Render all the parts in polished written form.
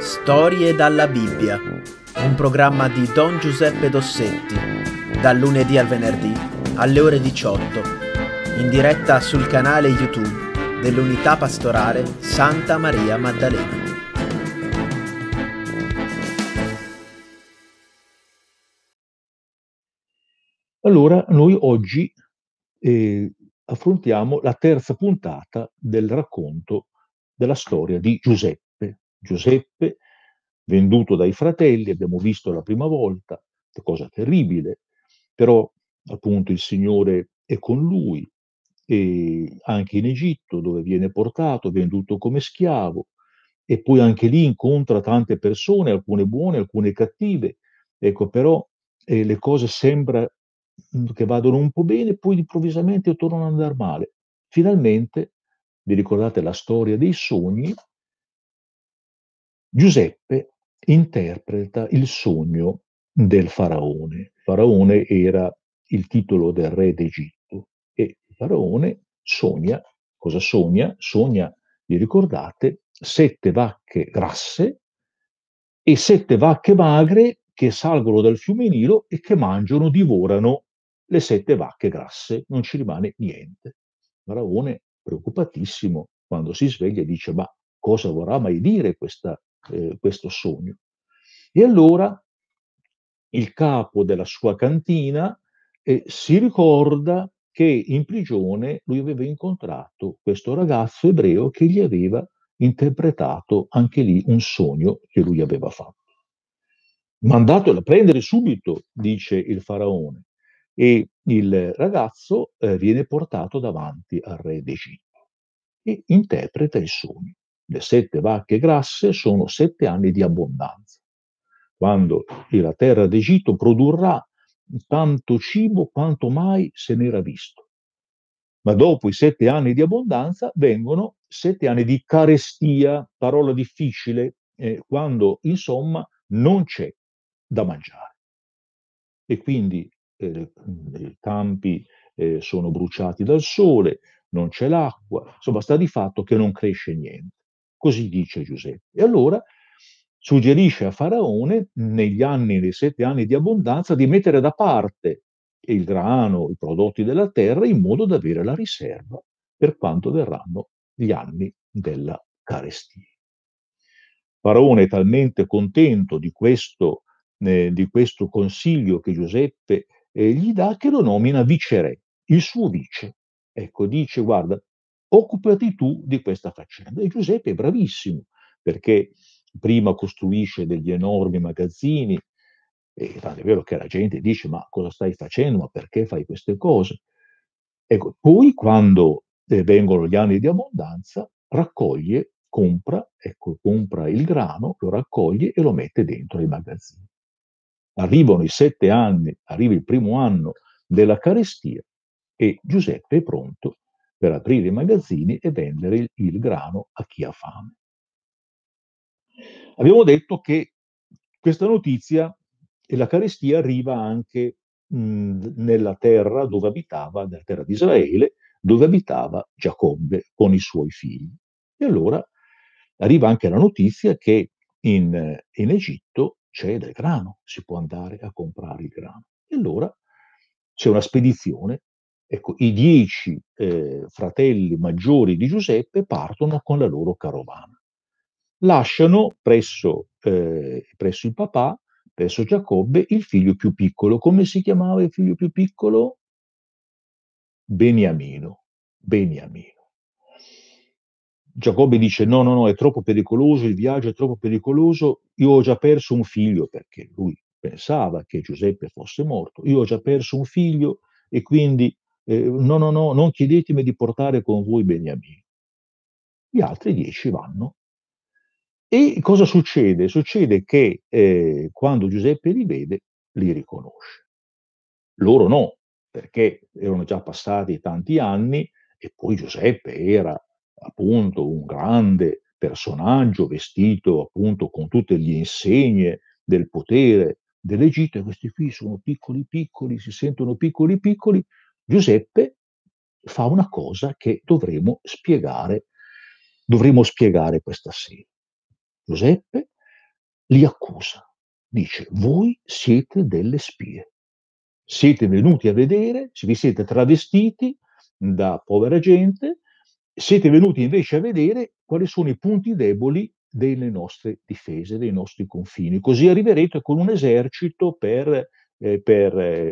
Storie dalla Bibbia, un programma di Don Giuseppe Dossetti, dal lunedì al venerdì alle ore 18, in diretta sul canale YouTube dell'Unità Pastorale Santa Maria Maddalena. Allora, noi oggi affrontiamo la terza puntata del racconto della storia di Giuseppe. Giuseppe, venduto dai fratelli, abbiamo visto la prima volta, una cosa terribile, però appunto il Signore è con lui, e anche in Egitto, dove viene portato, venduto come schiavo, e poi anche lì incontra tante persone, alcune buone, alcune cattive. Ecco, però le cose sembra che vadano un po' bene, poi improvvisamente tornano ad andare male. Finalmente, vi ricordate la storia dei sogni? Giuseppe interpreta il sogno del Faraone. Il Faraone era il titolo del re d'Egitto e il Faraone sogna, cosa sogna? Sogna, vi ricordate, 7 vacche grasse e 7 vacche magre che salgono dal fiume Nilo e che mangiano, divorano le 7 vacche grasse, non ci rimane niente. Faraone, preoccupatissimo, quando si sveglia dice: ma cosa vorrà mai dire questo sogno? E allora il capo della sua cantina si ricorda che in prigione lui aveva incontrato questo ragazzo ebreo che gli aveva interpretato anche lì un sogno che lui aveva fatto. Mandatelo a prendere subito, dice il Faraone. E il ragazzo viene portato davanti al re d'Egitto e interpreta il sogno. Le 7 vacche grasse sono 7 anni di abbondanza, quando la terra d'Egitto produrrà tanto cibo quanto mai se n'era visto. Ma dopo i 7 anni di abbondanza vengono 7 anni di carestia, parola difficile, quando insomma non c'è da mangiare. E quindi i campi sono bruciati dal sole, non c'è l'acqua, insomma sta di fatto che non cresce niente. Così dice Giuseppe. E allora suggerisce a Faraone, nei 7 anni di abbondanza, di mettere da parte il grano, i prodotti della terra, in modo da avere la riserva per quanto verranno gli anni della carestia. Faraone è talmente contento di questo consiglio che Giuseppe gli dà, che lo nomina viceré, il suo vice. Ecco, dice: guarda, occupati tu di questa faccenda. E Giuseppe è bravissimo, perché prima costruisce degli enormi magazzini, e tanto è vero che la gente dice: ma cosa stai facendo, ma perché fai queste cose? Ecco, poi quando vengono gli anni di abbondanza, compra il grano, lo raccoglie e lo mette dentro i magazzini. Arrivano i 7 anni, arriva il primo anno della carestia e Giuseppe è pronto per aprire i magazzini e vendere il grano a chi ha fame. Abbiamo detto che questa notizia e la carestia arriva anche nella terra dove abitava, nella terra di Israele, dove abitava Giacobbe con i suoi figli. E allora arriva anche la notizia che in Egitto c'è del grano, si può andare a comprare il grano. E allora c'è una spedizione, ecco, i 10 fratelli maggiori di Giuseppe partono con la loro carovana. Lasciano presso il papà, presso Giacobbe, il figlio più piccolo. Come si chiamava il figlio più piccolo? Beniamino. Giacobbe dice: no, è troppo pericoloso, il viaggio è troppo pericoloso, io ho già perso un figlio, perché lui pensava che Giuseppe fosse morto, io ho già perso un figlio e quindi no, non chiedetemi di portare con voi Beniamino. Gli altri 10 vanno. E cosa succede? Succede che quando Giuseppe li vede, li riconosce. Loro no, perché erano già passati tanti anni e poi Giuseppe era appunto un grande personaggio vestito appunto con tutte le insegne del potere dell'Egitto, e questi qui sono piccoli, si sentono piccoli. Giuseppe fa una cosa che dovremo spiegare questa sera. Giuseppe li accusa, dice: voi siete delle spie, siete venuti a vedere, vi siete travestiti da povera gente, siete venuti invece a vedere quali sono i punti deboli delle nostre difese, dei nostri confini, così arriverete con un esercito per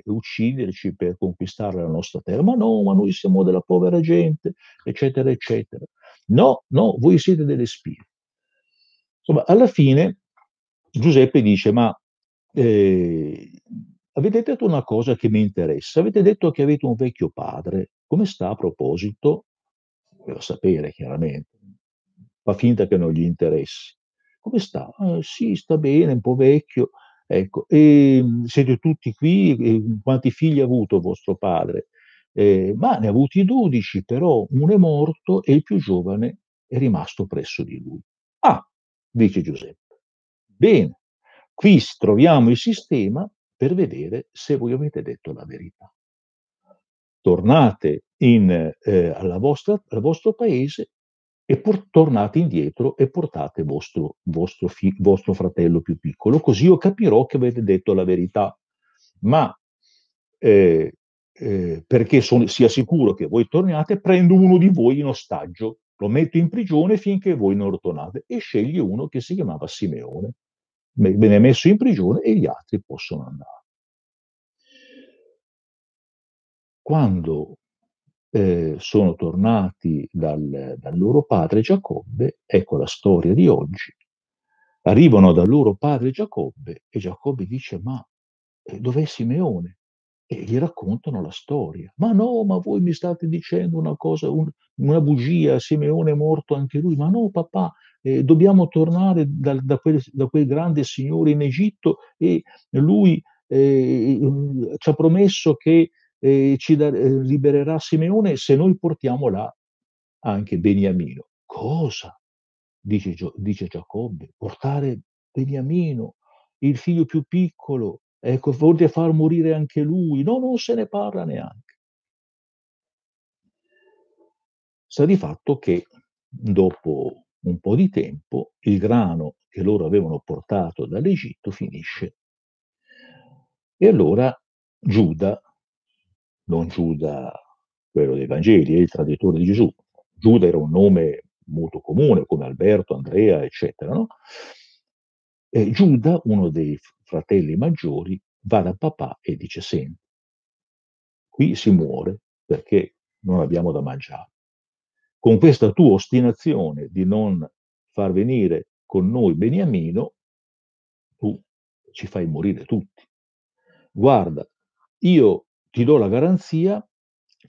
ucciderci, per conquistare la nostra terra. Ma no, ma noi siamo della povera gente, eccetera, eccetera. No, no, voi siete delle spie. Insomma, alla fine Giuseppe dice: ma avete detto una cosa che mi interessa, avete detto che avete un vecchio padre, come sta a proposito? Doveva sapere, chiaramente, fa finta che non gli interessi. Come sta? Sì, sta bene, un po' vecchio. Ecco, e siete tutti qui, quanti figli ha avuto vostro padre? Ma ne ha avuti 12, però uno è morto e il più giovane è rimasto presso di lui. Ah, dice Giuseppe, bene, qui troviamo il sistema per vedere se voi avete detto la verità. Tornate al vostro paese e tornate indietro e portate vostro fratello più piccolo, così io capirò che avete detto la verità. Ma perché sia sicuro che voi torniate, prendo uno di voi in ostaggio, lo metto in prigione finché voi non ritornate, e sceglie uno che si chiamava Simeone. Ve ne è messo in prigione e gli altri possono andare. Quando sono tornati dal loro padre Giacobbe, ecco la storia di oggi, arrivano dal loro padre Giacobbe e Giacobbe dice: ma dov'è Simeone? E gli raccontano la storia. Ma no, ma voi mi state dicendo una cosa, una bugia, Simeone è morto anche lui. Ma no papà, dobbiamo tornare da quel grande signore in Egitto e lui ci ha promesso che libererà Simeone se noi portiamo là anche Beniamino. Cosa? Dice Giacobbe, portare Beniamino, il figlio più piccolo, ecco, volete far morire anche lui? No, non se ne parla neanche. Sta di fatto che dopo un po' di tempo il grano che loro avevano portato dall'Egitto finisce, e allora Giuda, non Giuda, quello dei Vangeli, è il traditore di Gesù. Giuda era un nome molto comune, come Alberto, Andrea, eccetera, no? E Giuda, uno dei fratelli maggiori, va da papà e dice: senti, qui si muore perché non abbiamo da mangiare. Con questa tua ostinazione di non far venire con noi Beniamino, tu ci fai morire tutti. Guarda, io ti do la garanzia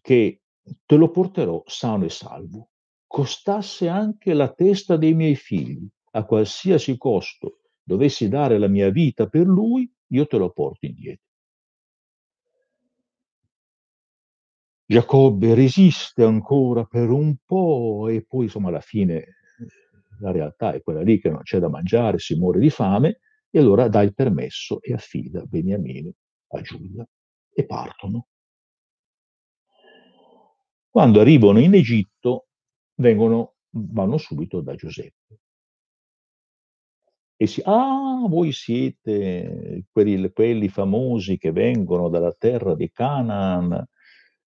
che te lo porterò sano e salvo, costasse anche la testa dei miei figli, a qualsiasi costo dovessi dare la mia vita per lui, io te lo porto indietro. Giacobbe resiste ancora per un po' e poi, insomma, alla fine la realtà è quella lì, che non c'è da mangiare, si muore di fame, e allora dà il permesso e affida Beniamino a Giuda. E partono. Quando arrivano in Egitto, vanno subito da Giuseppe. E voi siete quelli famosi che vengono dalla terra di Canaan,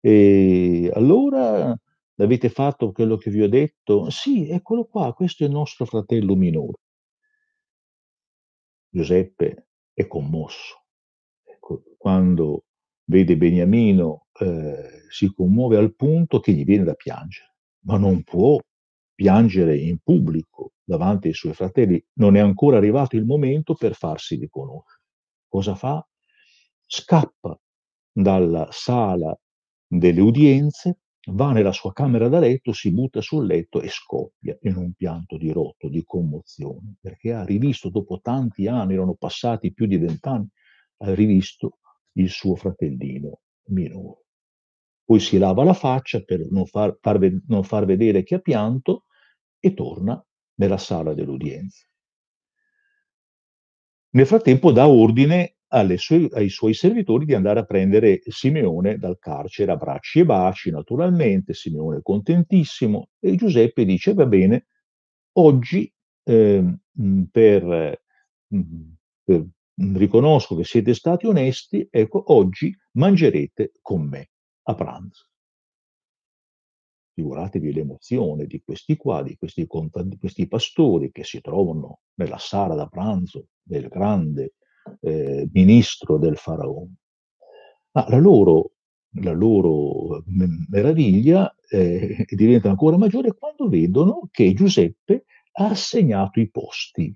e allora avete fatto quello che vi ho detto? Sì, eccolo qua, questo è il nostro fratello minore. Giuseppe è commosso. Ecco, quando vede Beniamino, si commuove al punto che gli viene da piangere, ma non può piangere in pubblico davanti ai suoi fratelli, non è ancora arrivato il momento per farsi riconoscere. Cosa fa? Scappa dalla sala delle udienze, va nella sua camera da letto, si butta sul letto e scoppia in un pianto dirotto, di commozione, perché ha rivisto, dopo tanti anni, erano passati più di 20 anni, ha rivisto il suo fratellino minore. Poi si lava la faccia per non far vedere che ha pianto e torna nella sala dell'udienza. Nel frattempo dà ordine ai suoi servitori di andare a prendere Simeone dal carcere a bracci e baci, naturalmente. Simeone è contentissimo e Giuseppe dice: va bene, oggi per riconosco che siete stati onesti, ecco, oggi mangerete con me a pranzo. Figuratevi l'emozione di questi qua, di questi pastori che si trovano nella sala da pranzo del grande ministro del Faraone. Ma la loro meraviglia diventa ancora maggiore quando vedono che Giuseppe ha assegnato i posti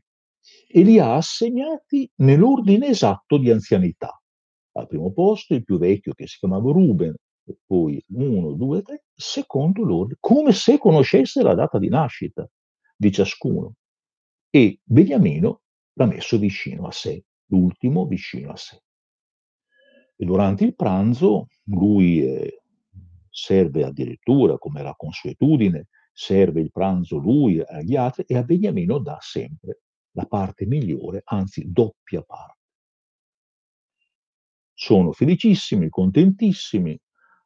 e li ha assegnati nell'ordine esatto di anzianità. Al primo posto il più vecchio, che si chiamava Ruben, e poi 1, 2, 3, secondo l'ordine, come se conoscesse la data di nascita di ciascuno. E Beniamino l'ha messo vicino a sé, l'ultimo vicino a sé. E durante il pranzo lui serve addirittura, come la consuetudine, serve il pranzo lui agli altri, e a Beniamino dà sempre la parte migliore, anzi doppia parte. Sono felicissimi, contentissimi.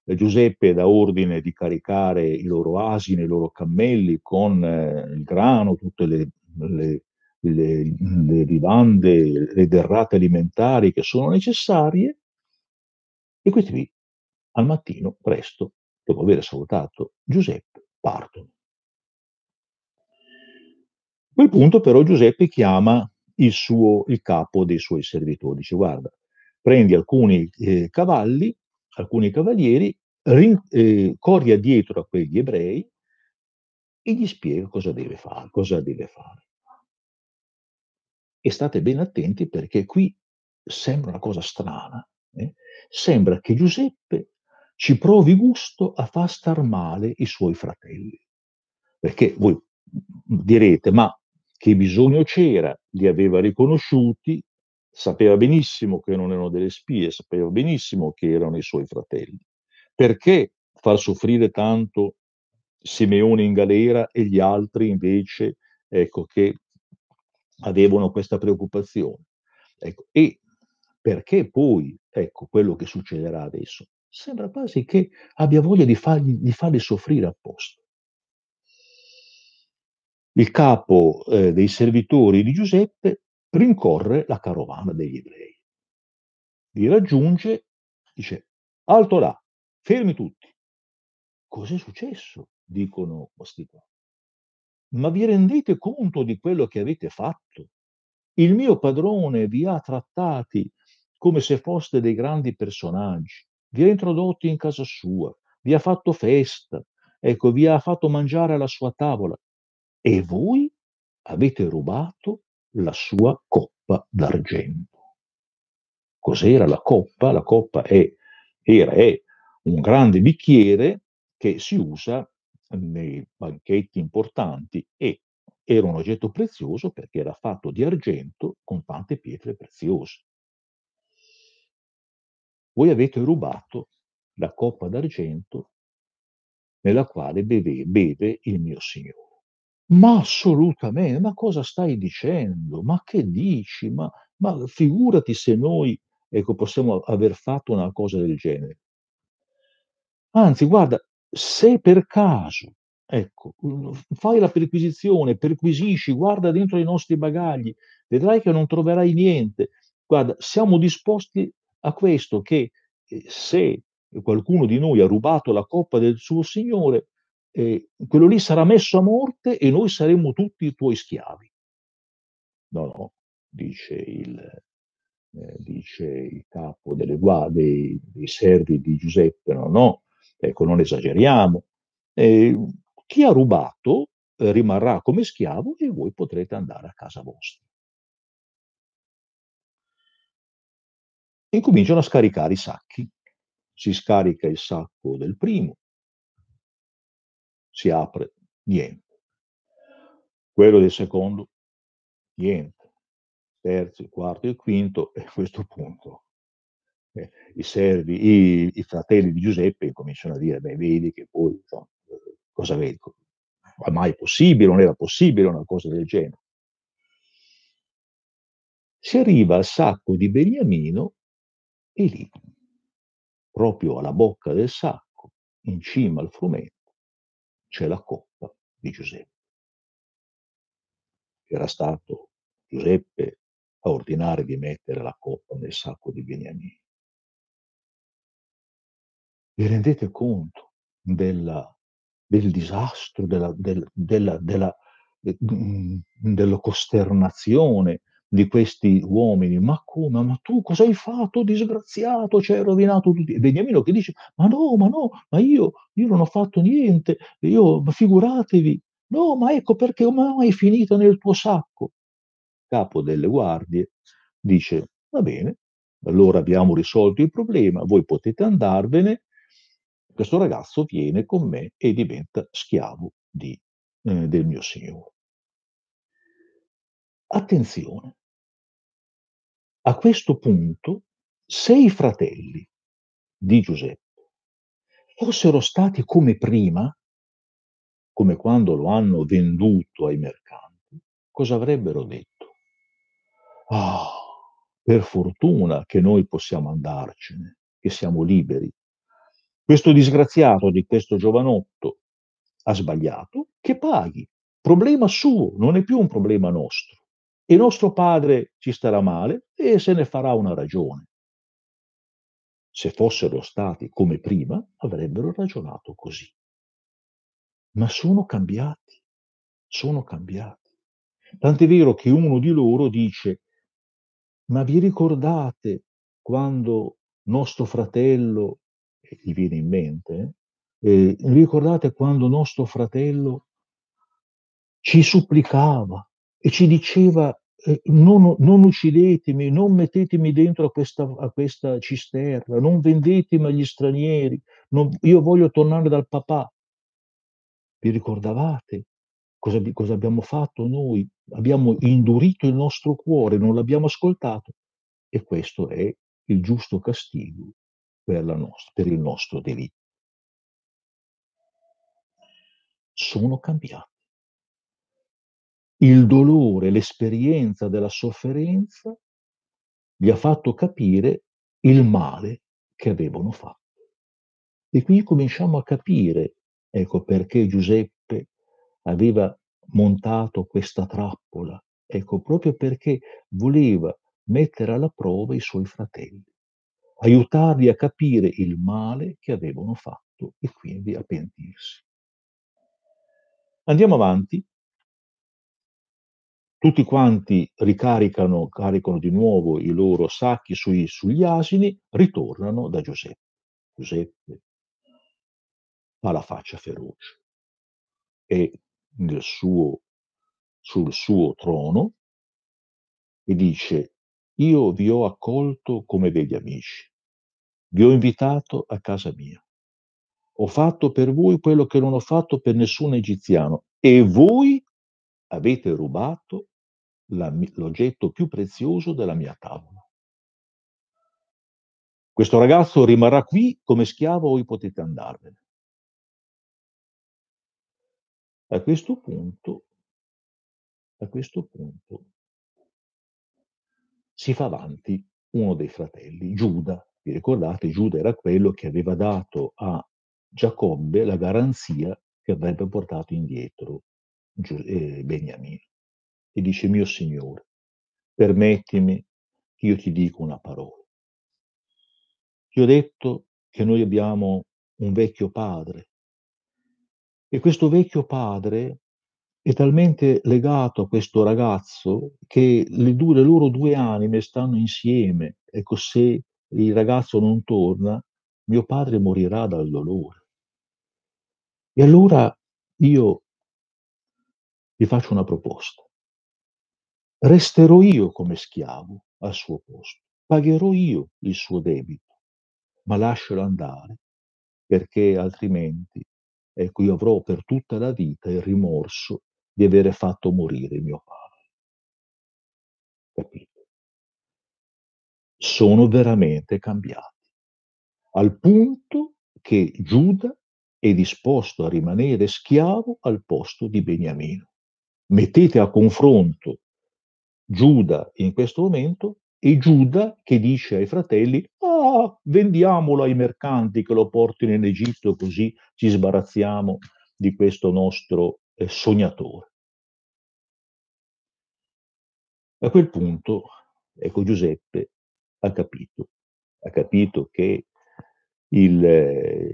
Giuseppe dà ordine di caricare i loro asini, i loro cammelli con il grano, tutte le vivande, le derrate alimentari che sono necessarie. E questi qui, al mattino, presto, dopo aver salutato Giuseppe, partono. A quel punto però Giuseppe chiama il capo dei suoi servitori, dice: guarda, prendi alcuni cavalieri, corri addietro a quegli ebrei e gli spiega cosa deve fare. E state ben attenti, perché qui sembra una cosa strana. Sembra che Giuseppe ci provi gusto a far star male i suoi fratelli, perché voi direte: ma che bisogno c'era? Li aveva riconosciuti, sapeva benissimo che non erano delle spie, sapeva benissimo che erano i suoi fratelli. Perché far soffrire tanto Simeone in galera e gli altri invece, ecco, che avevano questa preoccupazione? Ecco, e perché poi, ecco, quello che succederà adesso, sembra quasi che abbia voglia di farli soffrire apposta. Il capo dei servitori di Giuseppe rincorre la carovana degli ebrei. Li raggiunge, dice: alto là, fermi tutti. Cos'è successo? Dicono questi qua. Ma vi rendete conto di quello che avete fatto? Il mio padrone vi ha trattati come se foste dei grandi personaggi, vi ha introdotti in casa sua, vi ha fatto festa, ecco, vi ha fatto mangiare alla sua tavola, e voi avete rubato la sua coppa d'argento. Cos'era la coppa? La coppa era un grande bicchiere che si usa nei banchetti importanti, e era un oggetto prezioso perché era fatto di argento con tante pietre preziose. Voi avete rubato la coppa d'argento nella quale beve il mio Signore. Ma assolutamente, ma cosa stai dicendo? Ma che dici? Ma figurati se noi, ecco, possiamo aver fatto una cosa del genere. Anzi, guarda, se per caso, ecco, fai la perquisizione, perquisisci, guarda dentro i nostri bagagli, vedrai che non troverai niente. Guarda, siamo disposti a questo, che se qualcuno di noi ha rubato la coppa del suo Signore, quello lì sarà messo a morte e noi saremo tutti i tuoi schiavi. No, dice il capo delle guardie, dei servi di Giuseppe, no, ecco, non esageriamo. Chi ha rubato rimarrà come schiavo e voi potrete andare a casa vostra. Incominciano a scaricare i sacchi. Si scarica il sacco del primo, si apre, niente. Quello del secondo, niente. Terzo, quarto e quinto, e a questo punto i fratelli di Giuseppe cominciano a dire: beh, vedi che poi, insomma, cosa vedi? Ma è possibile, non era possibile una cosa del genere. Si arriva al sacco di Beniamino e lì, proprio alla bocca del sacco, in cima al frumento, c'è la coppa di Giuseppe. Era stato Giuseppe a ordinare di mettere la coppa nel sacco di Beniamino. Vi rendete conto del disastro, della costernazione di questi uomini? Ma come? Ma tu cosa hai fatto, disgraziato? Cioè, hai rovinato tutti. Beniamino che dice: ma no, io non ho fatto niente, figuratevi. No, ma ecco perché ormai è finita nel tuo sacco. Capo delle guardie dice: va bene, allora abbiamo risolto il problema, voi potete andarvene. Questo ragazzo viene con me e diventa schiavo del mio signore. Attenzione, a questo punto, se i fratelli di Giuseppe fossero stati come prima, come quando lo hanno venduto ai mercanti, cosa avrebbero detto? Ah, per fortuna che noi possiamo andarcene, che siamo liberi. Questo disgraziato di questo giovanotto ha sbagliato, che paghi. Problema suo, non è più un problema nostro. E nostro padre ci starà male e se ne farà una ragione. Se fossero stati come prima, avrebbero ragionato così. Ma sono cambiati. Tant'è vero che uno di loro dice: ma vi ricordate quando nostro fratello, e gli viene in mente, ricordate quando nostro fratello ci supplicava e ci diceva non uccidetemi, non mettetemi dentro a questa cisterna, non vendetemi agli stranieri, io voglio tornare dal papà. Vi ricordavate cosa abbiamo fatto noi? Abbiamo indurito il nostro cuore, non l'abbiamo ascoltato. E questo è il giusto castigo per il nostro delitto. Sono cambiati. Il dolore, l'esperienza della sofferenza gli ha fatto capire il male che avevano fatto. E qui cominciamo a capire, ecco perché Giuseppe aveva montato questa trappola, ecco proprio perché voleva mettere alla prova i suoi fratelli, aiutarli a capire il male che avevano fatto e quindi a pentirsi. Andiamo avanti. Tutti quanti caricano di nuovo i loro sacchi sugli asini, ritornano da Giuseppe. Giuseppe ha la faccia feroce e sul suo trono e dice: io vi ho accolto come degli amici, vi ho invitato a casa mia, ho fatto per voi quello che non ho fatto per nessun egiziano e voi avete rubato l'oggetto più prezioso della mia tavola. Questo ragazzo rimarrà qui come schiavo, voi potete andarvene. A questo punto si fa avanti uno dei fratelli, Giuda. Vi ricordate, Giuda era quello che aveva dato a Giacobbe la garanzia che avrebbe portato indietro Beniamino. E dice: mio signore, permettimi che io ti dico una parola. Ti ho detto che noi abbiamo un vecchio padre e questo vecchio padre è talmente legato a questo ragazzo che le loro due anime stanno insieme. Ecco, se il ragazzo non torna, mio padre morirà dal dolore. E allora io vi faccio una proposta. Resterò io come schiavo al suo posto, pagherò io il suo debito, ma lascialo andare, perché altrimenti, ecco, io avrò per tutta la vita il rimorso di avere fatto morire mio padre. Capito? Sono veramente cambiati, al punto che Giuda è disposto a rimanere schiavo al posto di Beniamino. Mettete a confronto Giuda in questo momento e Giuda che dice ai fratelli: ah, vendiamolo ai mercanti che lo portino in Egitto, così ci sbarazziamo di questo nostro sognatore. A quel punto Ecco, Giuseppe ha capito che i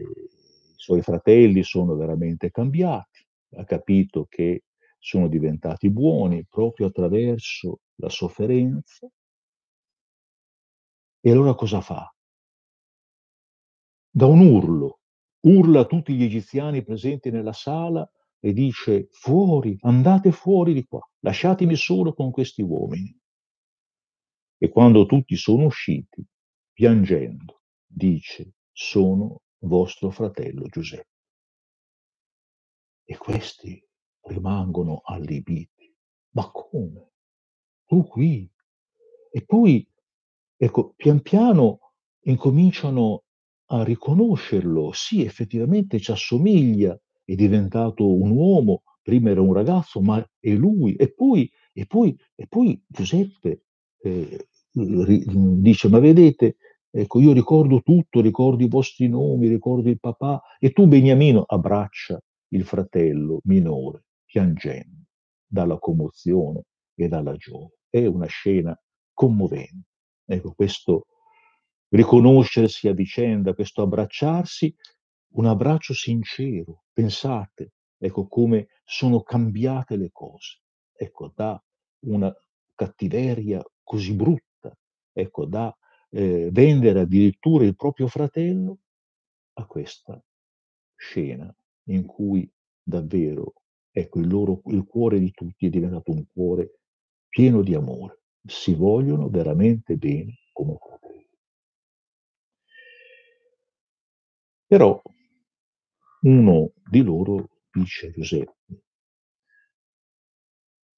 suoi fratelli sono veramente cambiati, ha capito che sono diventati buoni proprio attraverso la sofferenza. E allora cosa fa? Da un urlo, urla a tutti gli egiziani presenti nella sala e dice: fuori, andate fuori di qua, lasciatemi solo con questi uomini. E quando tutti sono usciti, piangendo, dice: sono vostro fratello Giuseppe. E questi rimangono allibiti. Ma come? Tu qui? E poi, ecco, pian piano incominciano a riconoscerlo. Sì, effettivamente ci assomiglia, è diventato un uomo, prima era un ragazzo, ma è lui. E poi Giuseppe dice: ma vedete, ecco, io ricordo tutto, ricordo i vostri nomi, ricordo il papà, e tu, Beniamino, abbraccia il fratello minore, piangendo dalla commozione e dalla gioia. È una scena commovente. Ecco, questo riconoscersi a vicenda, questo abbracciarsi, un abbraccio sincero. Pensate, ecco, come sono cambiate le cose. Ecco, da una cattiveria così brutta, ecco, da vendere addirittura il proprio fratello, a questa scena in cui davvero, ecco, il cuore di tutti è diventato un cuore pieno di amore. Si vogliono veramente bene come fratelli. Però uno di loro dice a Giuseppe: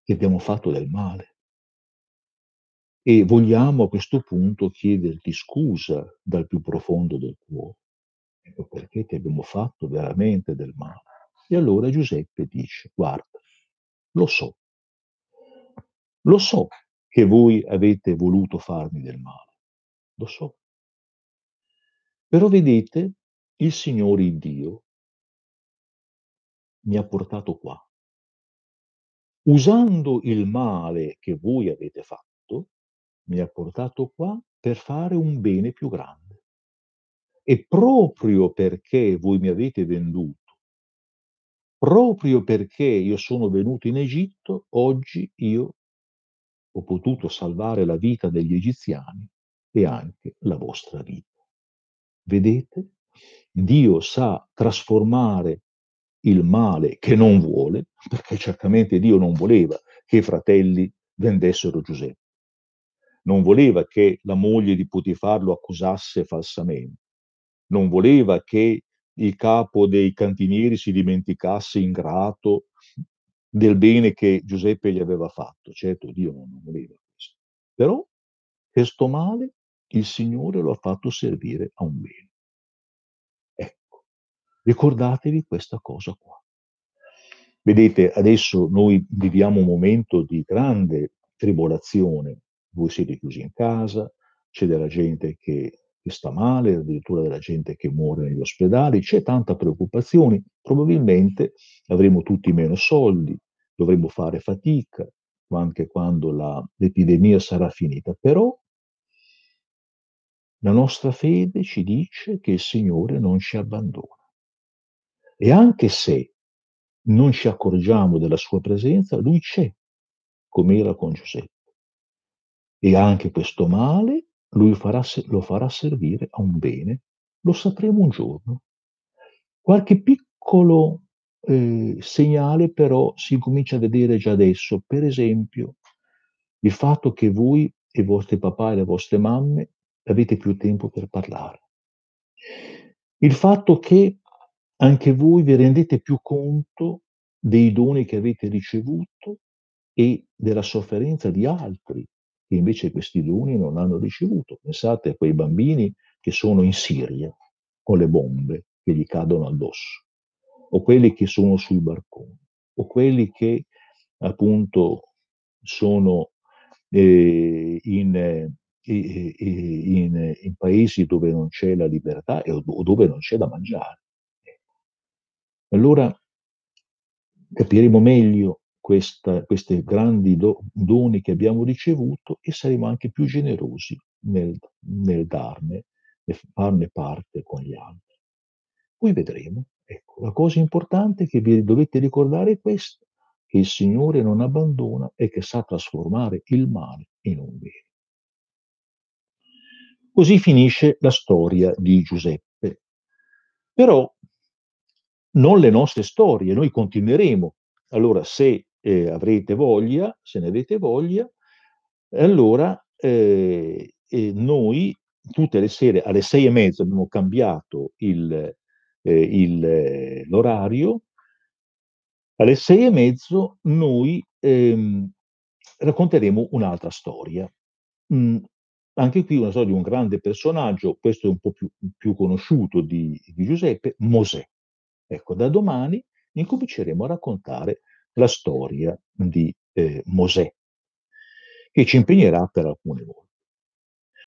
che abbiamo fatto del male e vogliamo a questo punto chiederti scusa dal più profondo del cuore, ecco, perché ti abbiamo fatto veramente del male. E allora Giuseppe dice: guarda, lo so che voi avete voluto farmi del male, lo so, però vedete, il Signore, il Dio, mi ha portato qua. Usando il male che voi avete fatto, mi ha portato qua per fare un bene più grande. E proprio perché voi mi avete venduto, proprio perché io sono venuto in Egitto, oggi io ho potuto salvare la vita degli egiziani e anche la vostra vita. Vedete? Dio sa trasformare il male che non vuole, perché certamente Dio non voleva che i fratelli vendessero Giuseppe, non voleva che la moglie di Potifar lo accusasse falsamente, non voleva che il capo dei cantinieri si dimenticasse ingrato del bene che Giuseppe gli aveva fatto. Certo, Dio non voleva questo, però questo male il Signore lo ha fatto servire a un bene. Ricordatevi questa cosa qua. Vedete, adesso noi viviamo un momento di grande tribolazione. Voi siete chiusi in casa, c'è della gente che sta male, addirittura della gente che muore negli ospedali, c'è tanta preoccupazione. Probabilmente avremo tutti meno soldi, dovremo fare fatica anche quando l'epidemia sarà finita. Però la nostra fede ci dice che il Signore non ci abbandona. E anche se non ci accorgiamo della sua presenza, lui c'è, come era con Giuseppe. E anche questo male lui lo farà servire a un bene, lo sapremo un giorno. Qualche piccolo segnale però si comincia a vedere già adesso. Per esempio, il fatto che voi, i vostri papà e le vostre mamme, avete più tempo per parlare. Il fatto che anche voi vi rendete più conto dei doni che avete ricevuto e della sofferenza di altri che invece questi doni non hanno ricevuto. Pensate a quei bambini che sono in Siria con le bombe che gli cadono addosso, o quelli che sono sui barconi, o quelli che appunto sono in paesi dove non c'è la libertà o dove non c'è da mangiare. Allora capiremo meglio questi grandi doni che abbiamo ricevuto, e saremo anche più generosi nel farne parte con gli altri. Poi vedremo. Ecco, la cosa importante che vi dovete ricordare è questa, che il Signore non abbandona e che sa trasformare il male in un bene. Così finisce la storia di Giuseppe. Però non le nostre storie, noi continueremo. Allora, se avrete voglia, se ne avete voglia, allora noi tutte le sere alle 6:30 abbiamo cambiato l'orario. Alle 6:30 noi racconteremo un'altra storia. Anche qui una storia di un grande personaggio, questo è un po' più conosciuto di Giuseppe, Mosè. Ecco, da domani incominceremo a raccontare la storia di Mosè, che ci impegnerà per alcune volte.